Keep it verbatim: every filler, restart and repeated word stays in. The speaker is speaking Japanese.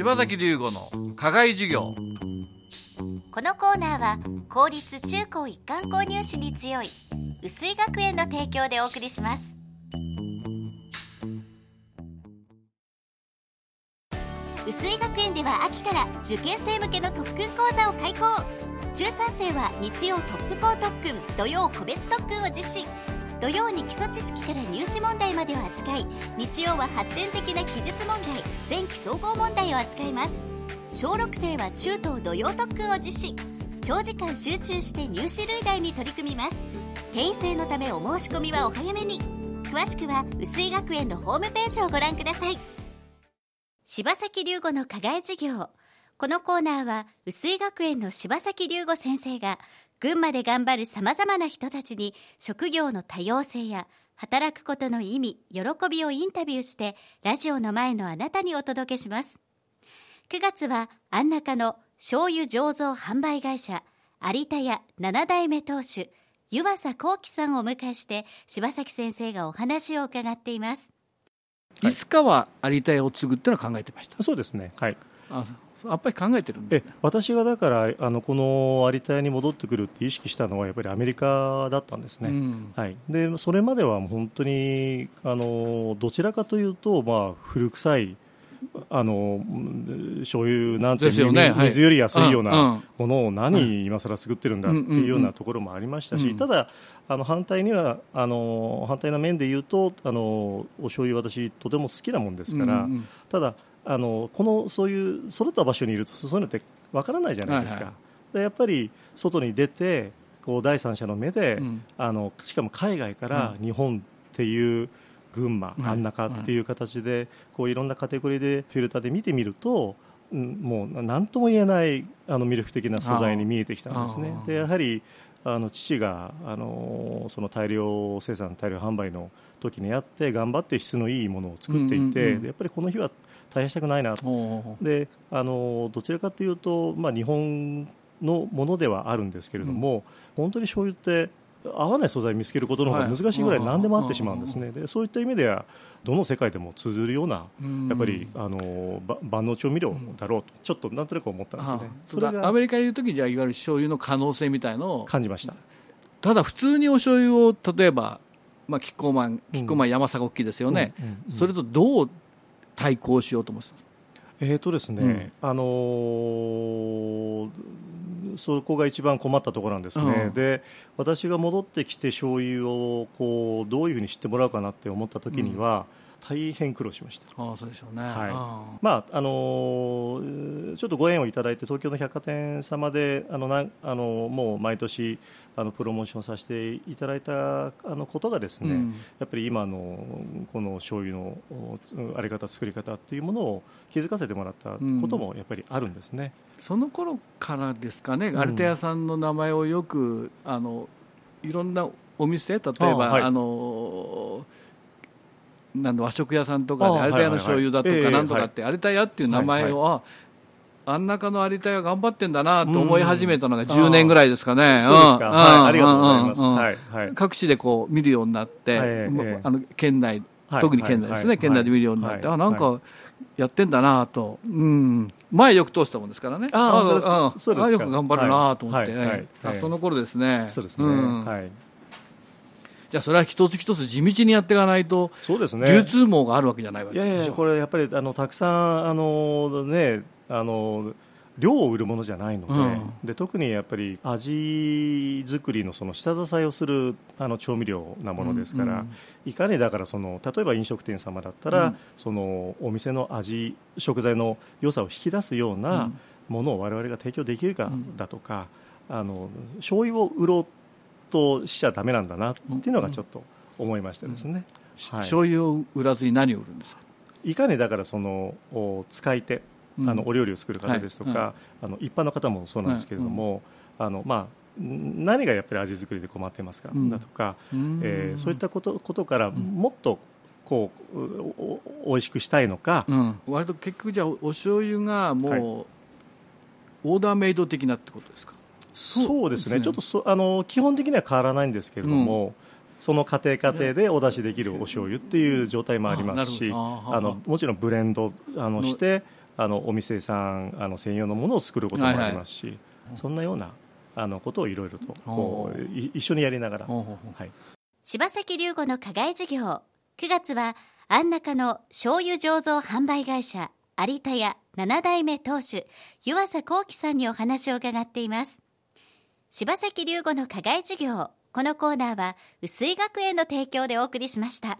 柴崎龍吾の課外授業。このコーナーは公立中高一貫購入士に強い薄井学園の提供でお送りします。薄井学園では秋から受験生向けの特訓講座を開講。じゅうさんせいは日曜トップ校特訓、土曜個別特訓を実施。土曜に基礎知識から入試問題までを扱い、日曜は発展的な記述問題、前期総合問題を扱います。小ろくせいは中等土曜特訓を実施。長時間集中して入試類題に取り組みます。定員制のためお申し込みはお早めに。詳しくは薄井学園のホームページをご覧ください。柴崎龍吾の課外授業。このコーナーは薄井学園の柴崎龍吾先生が群馬で頑張るさまざまな人たちに職業の多様性や働くことの意味、喜びをインタビューしてラジオの前のあなたにお届けします。くがつは安中の醤油醸造販売会社有田屋ななだいめ当主湯浅幸喜さんをお迎えして柴崎先生がお話を伺っています。はい、いつかは有田屋を継ぐってのは考えてました。そうですね、はい、あやっぱり考えてるんですね。え私がだからあのこの有田屋に戻ってくるって意識したのはやっぱりアメリカだったんですね。うん、はい、でそれまでは本当にあのどちらかというと、まあ、古臭いあの醤油なんて、ね、水, 水より安いようなものを何今更作ってるんだっていうようなところもありましたし、ただあの反対にはあの反対な面で言うとあのお醤油私とても好きなもんですから、ただあのこのそういう育った場所にいるとそういうのってわからないじゃないですか。はいはい、でやっぱり外に出てこう第三者の目で、うん、あのしかも海外から日本っていう群馬、うん、安中っていう形で、はい、こういろんなカテゴリーでフィルターで見てみると、うん、もう何とも言えないあの魅力的な素材に見えてきたんですね。でやはりあの父があのその大量生産大量販売の時にやって頑張って質のいいものを作っていて、うんうんうん、やっぱりこの日は大したくないなと。であのどちらかというと、まあ、日本のものではあるんですけれども、うん、本当に醤油って合わない素材を見つけることの方が難しいぐらい何でも合ってしまうんですね。でそういった意味ではどの世界でも通ずるようなやっぱりあの万能調味料だろうとちょっとなんとなく思ったんですね。はあ、それがアメリカにいるときじゃあいわゆる醤油の可能性みたいのを感じました。ただ普通にお醤油を例えば、まあ、キッコーマンキッコーマン山坂大きいですよね。うんうんうんうん、それとどう対抗しようと思ってたんですか。えーとですね、うん、あのー、そこが一番困ったところなんですね。うん、で私が戻ってきて醤油をこうどういうふうに知ってもらうかなって思った時には、うん、大変苦労しました。ああそうでしょうね。はい、あまああのー、ちょっとご縁をいただいて東京の百貨店様であのなあのもう毎年あのプロモーションさせていただいたあのことがですね、うん、やっぱり今のこの醤油のあり方作り方っていうものを気づかせてもらったこともやっぱりあるんですね。うん、その頃からですかね、うん、アルテアさんの名前をよくあのいろんなお店例えばあ、はい、あのなん和食屋さんとかで、ね、アルテアの醤油だとかなんとかってアルテアっていう名前を、はいはい、あん中の有田屋頑張ってんだなと思い始めたのがじゅうねんぐらいですかね。ありがとうございます。はいはい、各地でこう見るようになって、はいはいまあの県内、はい、特に県内ですね、はい、県内で見るようになって、はい、あなんかやってんだなと、はいうん、前よく通したもんですからね。ああああそうですか。よく頑張るなと思って、ねはいはいはい、その頃ですね。そうですね、うんはいじゃあそれは一つ一つ地道にやっていかないと流通網があるわけじゃないわけでしょ。いやいやこれやっぱりあのたくさんあの、ね、あの量を売るものじゃないので、うん、で特にやっぱり味作りのその下支えをするあの調味料なものですから、うんうん、いかにだからその例えば飲食店様だったら、うん、そのお店の味食材の良さを引き出すようなものを我々が提供できるかだとか、うん、あの醤油を売ろうとしちゃダメなんだなっていうのがちょっと思いましてですね。うんうんはい、醤油を売らずに何を売るんですか。いかにだからその使い手、うん、あのお料理を作る方ですとか、はいはい、あの一般の方もそうなんですけれども、はいうん、あのまあ、何がやっぱり味作りで困ってますか、うん、だとか、うんえー、そういったこと、ことからもっとこうおいしくしたいのか、うん、割と結局じゃあお醤油がもう、はい、オーダーメイド的なってことですか。そうですね。ちょっとそあの基本的には変わらないんですけれども、うん、その家庭家庭でお出しできるお醤油っていう状態もありますし、あのもちろんブレンドあのしてあのお店さんあの専用のものを作ることもありますし、はいはい、そんなようなあのことをいろいろとこう一緒にやりながら、はい、柴崎龍吾の課外授業。くがつは安中の醤油醸造販売会社有田屋なな代目当主湯浅幸喜さんにお話を伺っています。柴崎龍吾の課外授業。このコーナーは碓井学園の提供でお送りしました。